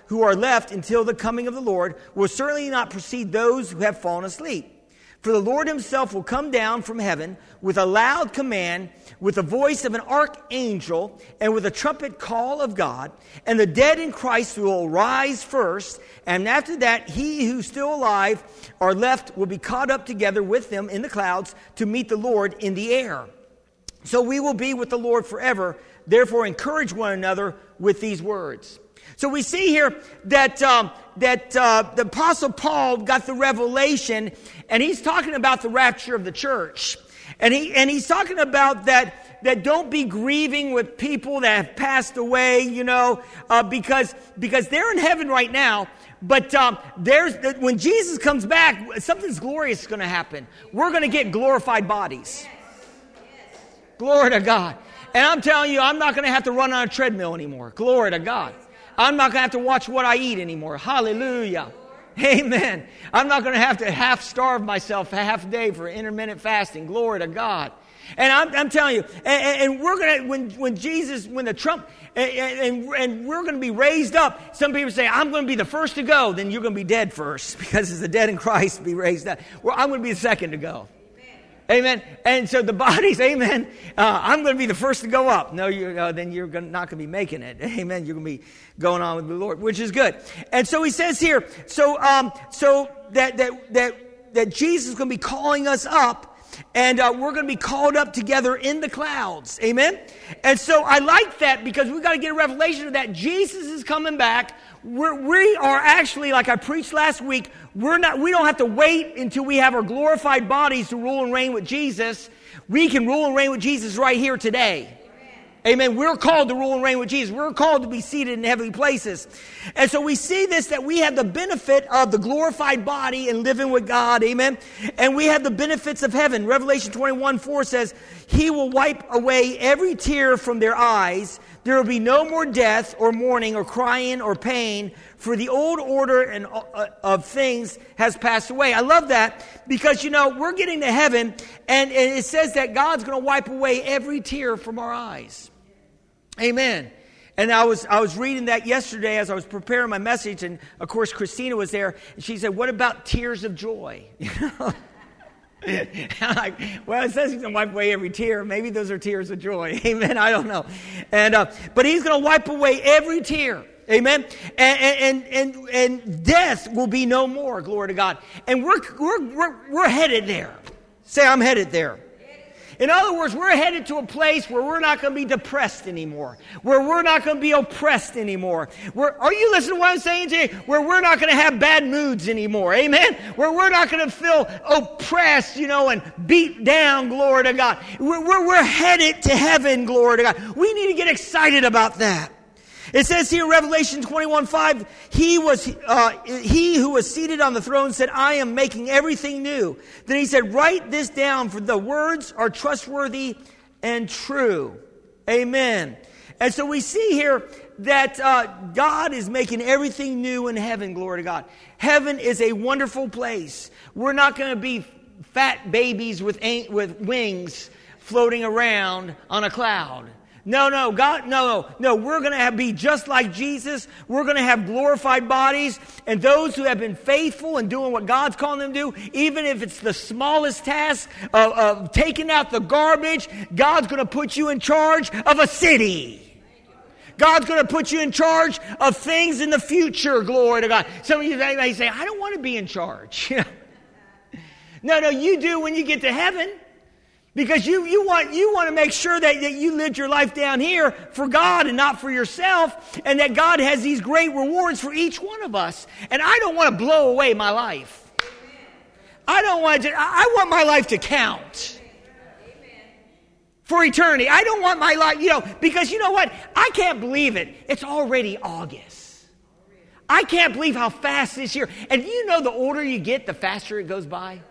who are left until the coming of the Lord, will certainly not precede those who have fallen asleep. For the Lord himself will come down from heaven with a loud command, with the voice of an archangel, and with a trumpet call of God. And the dead in Christ will rise first. And after that, he who is still alive or left will be caught up together with them in the clouds to meet the Lord in the air. So we will be with the Lord forever. Therefore, encourage one another with these words. So we see here that um, that uh, the Apostle Paul got the revelation, and he's talking about the rapture of the church, and he and he's talking about that that don't be grieving with people that have passed away, you know, uh, because because they're in heaven right now. But um, there's when Jesus comes back, something's glorious going to happen. We're going to get glorified bodies. Yes. Glory to God. And I'm telling you, I'm not going to have to run on a treadmill anymore. Glory to God. I'm not going to have to watch what I eat anymore. Hallelujah. Amen. I'm not going to have to half starve myself half a day for intermittent fasting. Glory to God. And I'm, I'm telling you, and, and we're going to, when, when Jesus, when the trump, and, and, and we're going to be raised up. Some people say, I'm going to be the first to go. Then you're going to be dead first, because it's the dead in Christ be raised up. Well, I'm going to be the second to go. Amen. And so the bodies, amen, uh, I'm going to be the first to go up. No, you, uh, then you're gonna, not going to be making it. Amen. You're going to be going on with the Lord, which is good. And so he says here, so um, so that that that that Jesus is going to be calling us up, and uh, we're going to be called up together in the clouds. Amen. And so I like that, because we've got to get a revelation of that. Jesus is coming back. We're, we are actually, like I preached last week, we're not, we don't have to wait until we have our glorified bodies to rule and reign with Jesus. We can rule and reign with Jesus right here today. Amen. We're called to rule and reign with Jesus. We're called to be seated in heavenly places. And so we see this, that we have the benefit of the glorified body and living with God. Amen. And we have the benefits of heaven. Revelation twenty-one four says, he will wipe away every tear from their eyes. There will be no more death or mourning or crying or pain, for the old order and uh, of things has passed away. I love that, because, you know, we're getting to heaven, and, and it says that God's going to wipe away every tear from our eyes. Amen. And I was I was reading that yesterday as I was preparing my message, and of course Christina was there, and she said, "What about tears of joy?" You know? And I'm like, well, it says he's going to wipe away every tear. Maybe those are tears of joy. Amen. I don't know. And uh, but he's going to wipe away every tear. Amen. And, and and and death will be no more. Glory to God. And we're we're we're, we're headed there. Say, I'm headed there. In other words, we're headed to a place where we're not going to be depressed anymore, where we're not going to be oppressed anymore. Where, are you listening to what I'm saying to you? Where we're not going to have bad moods anymore, amen? Where we're not going to feel oppressed, you know, and beat down, glory to God. We're, we're, we're headed to heaven, glory to God. We need to get excited about that. It says here, Revelation twenty-one five, he was uh, he who was seated on the throne said, "I am making everything new." Then he said, "Write this down, for the words are trustworthy and true." Amen. And so we see here that uh, God is making everything new in heaven. Glory to God. Heaven is a wonderful place. We're not going to be fat babies with with wings floating around on a cloud. No, no, God, no, no, we're going to be just like Jesus. We're going to have glorified bodies. And those who have been faithful and doing what God's calling them to do, even if it's the smallest task of, of taking out the garbage, God's going to put you in charge of a city. God's going to put you in charge of things in the future, glory to God. Some of you may say, I don't want to be in charge. No, no, you do when you get to heaven. Because you, you want you want to make sure that, that you lived your life down here for God and not for yourself, and that God has these great rewards for each one of us. And I don't want to blow away my life. I don't want to, I want my life to count for eternity. I don't want my life, you know, because you know what? I can't believe it. It's already August. I can't believe how fast this year. And you know, the older you get, the faster it goes by.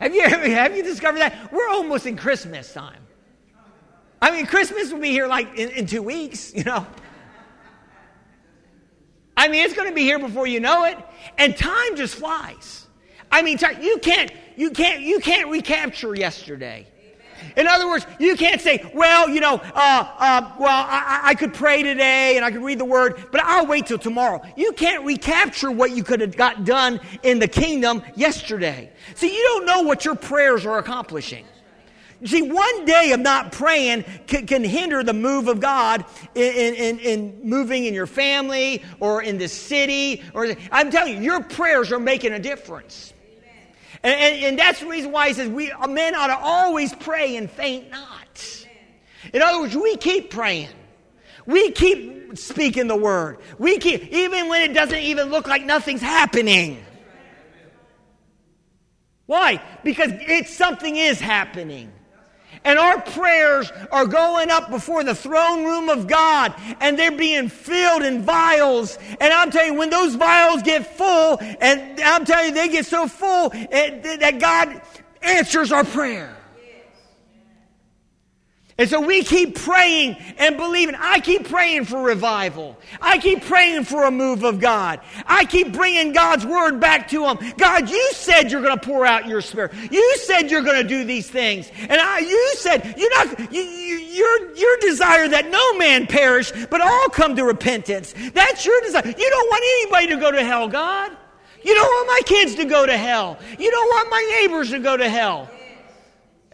Have you have you discovered that? We're almost in Christmas time. I mean, Christmas will be here like in, in two weeks, you know. I mean, it's going to be here before you know it, and time just flies. I mean, time, you can't you can't you can't recapture yesterday. In other words, you can't say, well, you know, uh, uh, well, I, I could pray today and I could read the word, but I'll wait till tomorrow. You can't recapture what you could have got done in the kingdom yesterday. See, you don't know what your prayers are accomplishing. See, one day of not praying can, can hinder the move of God in, in, in moving in your family or in the city. Or I'm telling you, your prayers are making a difference. And, and, and that's the reason why he says we men ought to always pray and faint not. In other words, we keep praying. We keep speaking the word. We keep, even when it doesn't even look like nothing's happening. Why? Because it's something is happening. And our prayers are going up before the throne room of God, and they're being filled in vials. And I'm telling you, when those vials get full, and I'm telling you, they get so full that God answers our prayer. And so we keep praying and believing. I keep praying for revival. I keep praying for a move of God. I keep bringing God's word back to them. God, you said you're going to pour out your spirit. You said you're going to do these things. And I, you said, you're not, you, you, your, your desire that no man perish, but all come to repentance. That's your desire. You don't want anybody to go to hell, God. You don't want my kids to go to hell. You don't want my neighbors to go to hell.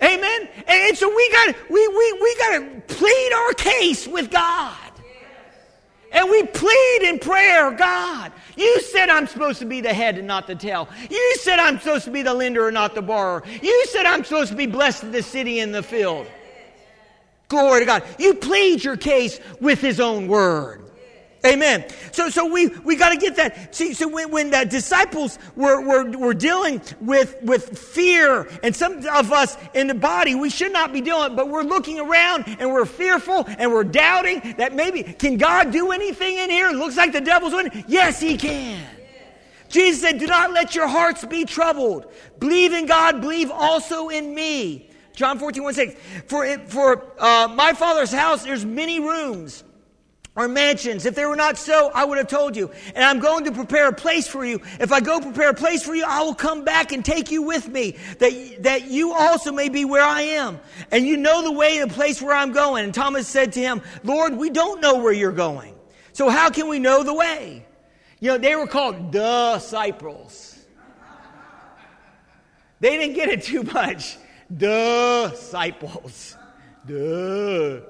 Amen. And so we got we we we got to plead our case with God, and we plead in prayer. God, you said I'm supposed to be the head and not the tail. You said I'm supposed to be the lender and not the borrower. You said I'm supposed to be blessed in the city and the field. Glory to God. You plead your case with His own word. Amen. So, so we, we got to get that. See, so when, when the disciples were, were, were dealing with, with fear, and some of us in the body, we should not be dealing, but we're looking around and we're fearful and we're doubting that maybe, can God do anything in here? It looks like the devil's winning. Yes, He can. Jesus said, do not let your hearts be troubled. Believe in God, believe also in me. John fourteen, one, six. For, it, for uh, my Father's house, there's many rooms. Or mansions. If they were not so, I would have told you. And I'm going to prepare a place for you. If I go prepare a place for you, I will come back and take you with me, that that you also may be where I am. And you know the way and the place where I'm going. And Thomas said to him, Lord, we don't know where you're going. So how can we know the way? You know, they were called disciples. They didn't get it too much. Disciples. Duh.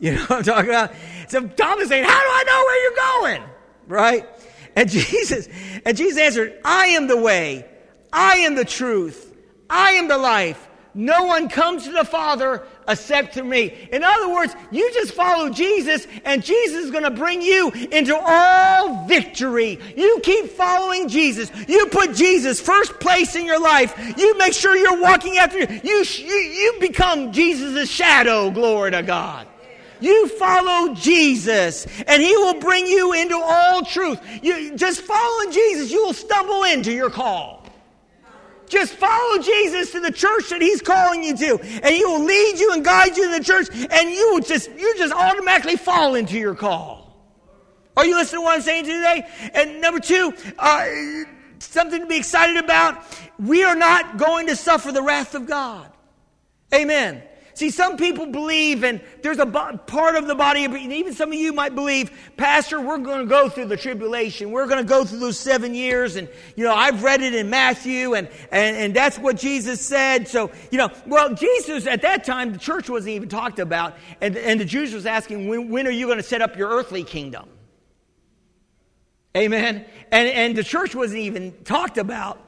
You know what I'm talking about? So Thomas saying, how do I know where you're going? Right? And Jesus, and Jesus answered, I am the way. I am the truth. I am the life. No one comes to the Father except through me. In other words, you just follow Jesus, and Jesus is going to bring you into all victory. You keep following Jesus. You put Jesus first place in your life. You make sure you're walking after you. You, you, you become Jesus' shadow. Glory to God. You follow Jesus, and He will bring you into all truth. You, just following Jesus, you will stumble into your call. Just follow Jesus to the church that He's calling you to, and He will lead you and guide you to the church, and you will just you just automatically fall into your call. Are you listening to what I'm saying today? And number two, uh, something to be excited about: we are not going to suffer the wrath of God. Amen. See, some people believe, and there's a bo- part of the body, and even some of you might believe, Pastor, we're going to go through the tribulation. We're going to go through those seven years, and, you know, I've read it in Matthew, and, and, and that's what Jesus said. So, you know, well, Jesus, at that time, the church wasn't even talked about, and, and the Jews was asking, when, when are you going to set up your earthly kingdom? Amen? And, and the church wasn't even talked about.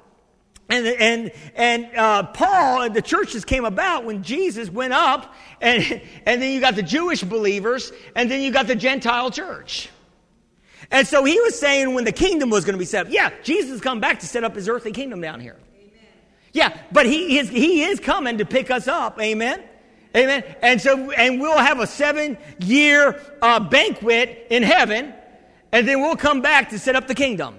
And and and uh, Paul and the churches came about when Jesus went up, and and then you got the Jewish believers, and then you got the Gentile church. And so he was saying when the kingdom was going to be set up, yeah, Jesus come back to set up his earthly kingdom down here. Amen. Yeah, but he is he is coming to pick us up. Amen. Amen. And so and we'll have a seven-year uh, banquet in heaven, and then we'll come back to set up the kingdom.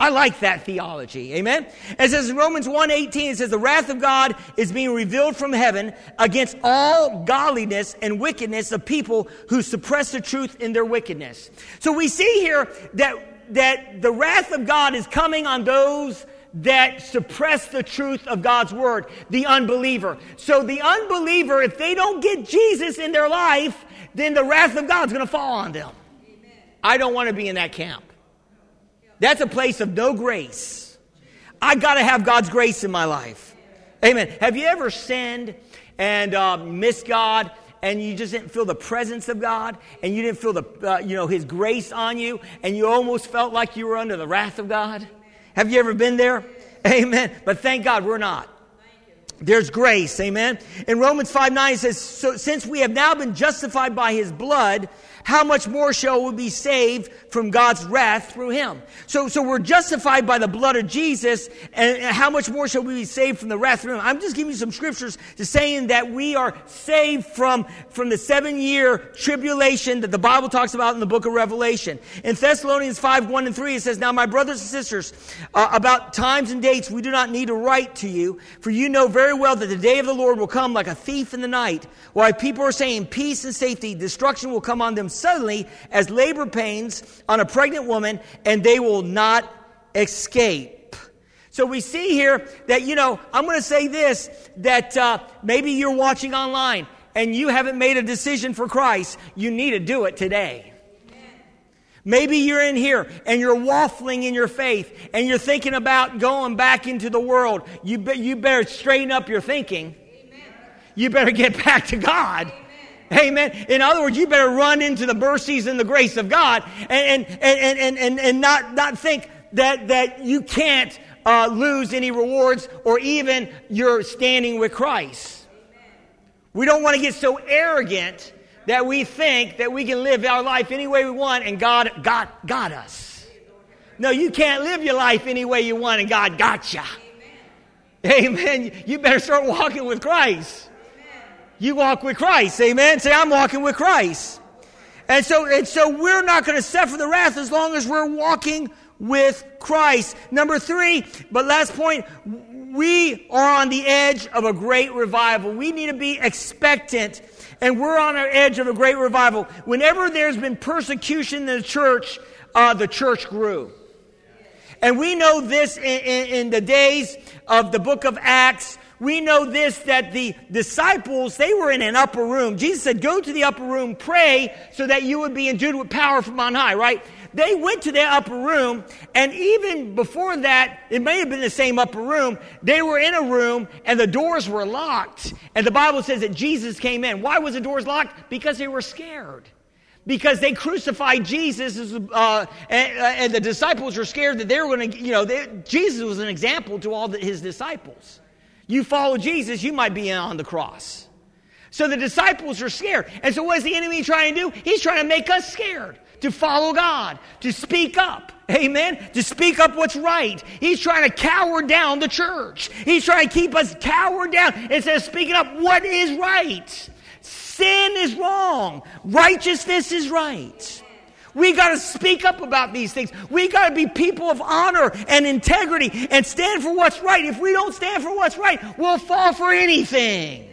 I like that theology. Amen. It says in Romans one eighteen, it says, the wrath of God is being revealed from heaven against all godliness and wickedness of people who suppress the truth in their wickedness. So we see here that, that the wrath of God is coming on those that suppress the truth of God's word, the unbeliever. So the unbeliever, if they don't get Jesus in their life, then the wrath of God's going to fall on them. Amen. I don't want to be in that camp. That's a place of no grace. I got to have God's grace in my life. Amen. Have you ever sinned and uh, missed God, and you just didn't feel the presence of God, and you didn't feel the uh, you know His grace on you, and you almost felt like you were under the wrath of God? Have you ever been there? Amen. But thank God we're not. There's grace. Amen. In Romans five nine it says, so since we have now been justified by His blood, how much more shall we be saved from God's wrath through Him? So, so we're justified by the blood of Jesus, and how much more shall we be saved from the wrath through Him? I'm just giving you some scriptures to saying that we are saved from, from the seven-year tribulation that the Bible talks about in the book of Revelation. In Thessalonians five, one and three, it says, now, my brothers and sisters, uh, about times and dates we do not need to write to you, for you know very well that the day of the Lord will come like a thief in the night, while people are saying peace and safety, destruction will come on them suddenly as labor pains on a pregnant woman, and they will not escape. So we see here that, you know, I'm going to say this, that uh, maybe you're watching online and you haven't made a decision for Christ. You need to do it today. Amen. Maybe you're in here and you're waffling in your faith and you're thinking about going back into the world. You, be, you better straighten up your thinking. Amen. You better get back to God. Amen. In other words, you better run into the mercies and the grace of God, and and and and and, and not not think that that you can't uh, lose any rewards or even your standing with Christ. Amen. We don't want to get so arrogant that we think that we can live our life any way we want, and God got got us. No, you can't live your life any way you want, and God got you. Amen. Amen. You better start walking with Christ. You walk with Christ, amen? Say, I'm walking with Christ. And so, and so we're not going to suffer the wrath as long as we're walking with Christ. Number three, but last point, we are on the edge of a great revival. We need to be expectant, and we're on our edge of a great revival. Whenever there's been persecution in the church, uh, the church grew. And we know this in, in, in the days of the book of Acts. We know this, that the disciples, they were in an upper room. Jesus said, go to the upper room, pray, so that you would be endued with power from on high, right? They went to their upper room, and even before that, it may have been the same upper room, they were in a room, and the doors were locked. And the Bible says that Jesus came in. Why was the doors locked? Because they were scared. Because they crucified Jesus, uh, and, and the disciples were scared that they were going to, you know, they, Jesus was an example to all the, his disciples. You follow Jesus, you might be on the cross. So the disciples are scared. And so what is the enemy trying to do? He's trying to make us scared to follow God, to speak up. Amen? To speak up what's right. He's trying to cower down the church. He's trying to keep us cowered down instead of speaking up what is right. Sin is wrong. Righteousness is right. We got to speak up about these things. We got to be people of honor and integrity and stand for what's right. If we don't stand for what's right, we'll fall for anything. Amen.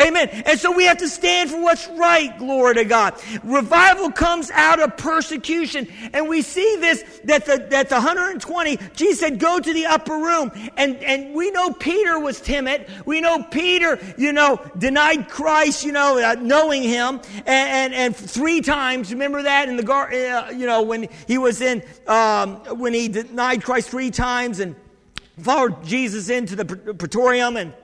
Amen. And so we have to stand for what's right, glory to God. Revival comes out of persecution. And we see this, that the, that the one hundred twenty, Jesus said, go to the upper room. And, and we know Peter was timid. We know Peter, you know, denied Christ, you know, uh, knowing him. And, and, and three times, remember that in the garden, uh, you know, when he was in, um, when he denied Christ three times and followed Jesus into the praetorium and,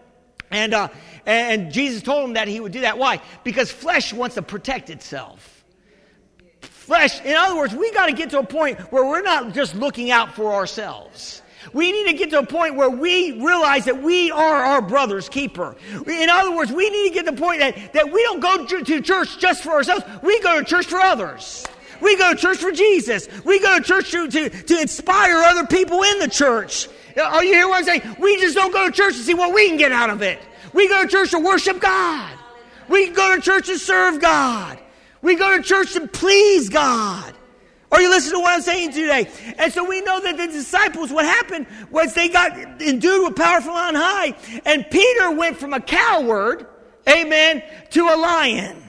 And uh, and Jesus told him that he would do that. Why? Because flesh wants to protect itself. Flesh, in other words, we got to get to a point where we're not just looking out for ourselves. We need to get to a point where we realize that we are our brother's keeper. In other words, we need to get to the point that, that we don't go to church just for ourselves. We go to church for others. We go to church for Jesus. We go to church to, to, to inspire other people in the church. Are you hearing what I'm saying? We just don't go to church to see what we can get out of it. We go to church to worship God. We go to church to serve God. We go to church to please God. Are you listening to what I'm saying today? And so we know that the disciples, what happened was they got endued with power from on high. And Peter went from a coward, amen, to a lion.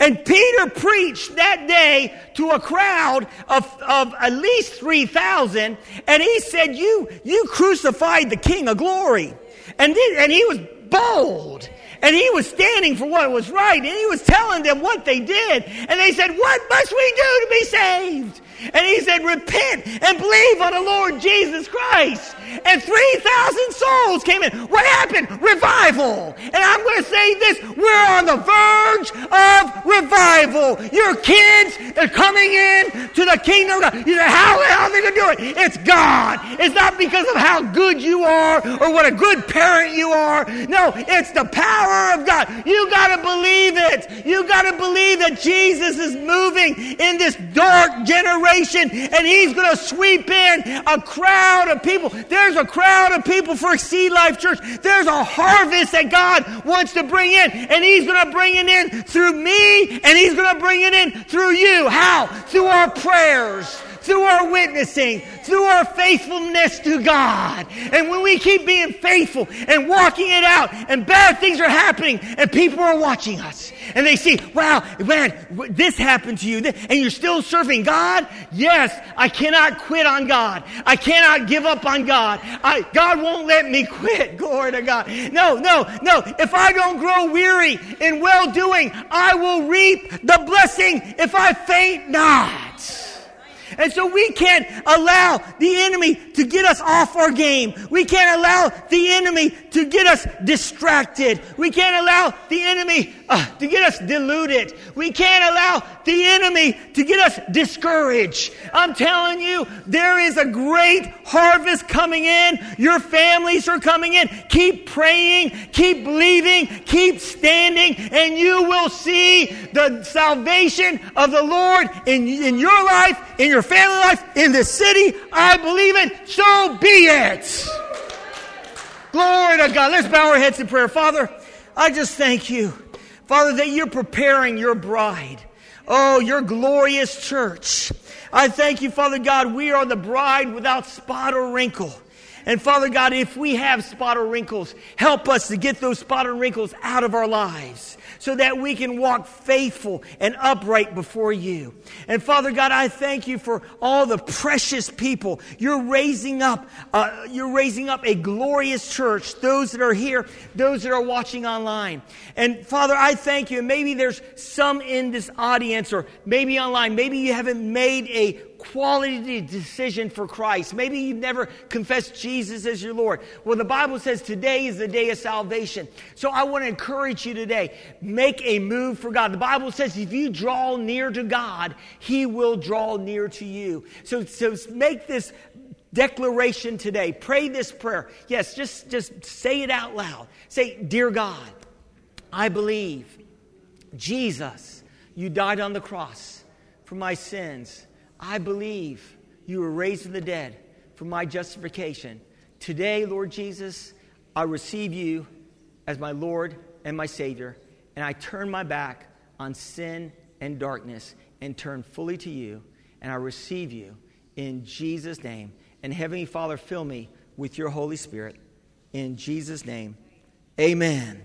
And Peter preached that day to a crowd of, of at least three thousand. And he said, you, you crucified the King of glory. And, then, and he was bold. And he was standing for what was right. And he was telling them what they did. And they said, what must we do to be saved? And he said, repent and believe on the Lord Jesus Christ. And three thousand souls came in. What happened? Revival. And I'm going to say this. We're on the verge of revival. Your kids are coming in to the kingdom of God. You say, how the hell are they going to do it? It's God. It's not because of how good you are or what a good parent you are. No, it's the power of God. You got to believe it. You got to believe that Jesus is moving in this dark generation. And he's going to sweep in a crowd of people. There's a crowd of people for Exceed Life Church. There's a harvest that God wants to bring in. And he's going to bring it in through me. And he's going to bring it in through you. How? Through our prayers. Through our witnessing, through our faithfulness to God. And when we keep being faithful and walking it out, and bad things are happening, and people are watching us, and they see, wow, man, this happened to you, and you're still serving God? Yes, I cannot quit on God. I cannot give up on God. I, God won't let me quit. Glory to God. No, no, no. If I don't grow weary in well-doing, I will reap the blessing if I faint not. And so we can't allow the enemy to get us off our game. We can't allow the enemy to get us distracted. We can't allow the enemy uh, to get us deluded. We can't allow the enemy to get us discouraged. I'm telling you, there is a great harvest coming in. Your families are coming in. Keep praying. Keep believing. Keep standing. And you will see the salvation of the Lord in, in your life, in your family life, in this city. I believe it. So be it. Glory to God. Let's bow our heads in prayer. Father, I just thank you, Father, that you're preparing your bride. Oh, your glorious church. I thank you, Father God, we are the bride without spot or wrinkle. And Father God, if we have spot or wrinkles, help us to get those spot or wrinkles out of our lives so that we can walk faithful and upright before you. And Father God, I thank you for all the precious people. You're raising up, uh, you're raising up a glorious church, those that are here, those that are watching online. And Father, I thank you. And maybe there's some in this audience or maybe online, maybe you haven't made a quality decision for Christ. Maybe you've never confessed Jesus as your Lord. Well, the Bible says today is the day of salvation. So I want to encourage you today, make a move for God. The Bible says if you draw near to God, he will draw near to you. So, so make this declaration today. Pray this prayer. Yes, just, just say it out loud. Say, dear God, I believe, Jesus, you died on the cross for my sins. I believe you were raised from the dead for my justification. Today, Lord Jesus, I receive you as my Lord and my Savior, and I turn my back on sin and darkness and turn fully to you, and I receive you in Jesus' name. And Heavenly Father, fill me with your Holy Spirit. In Jesus' name, amen.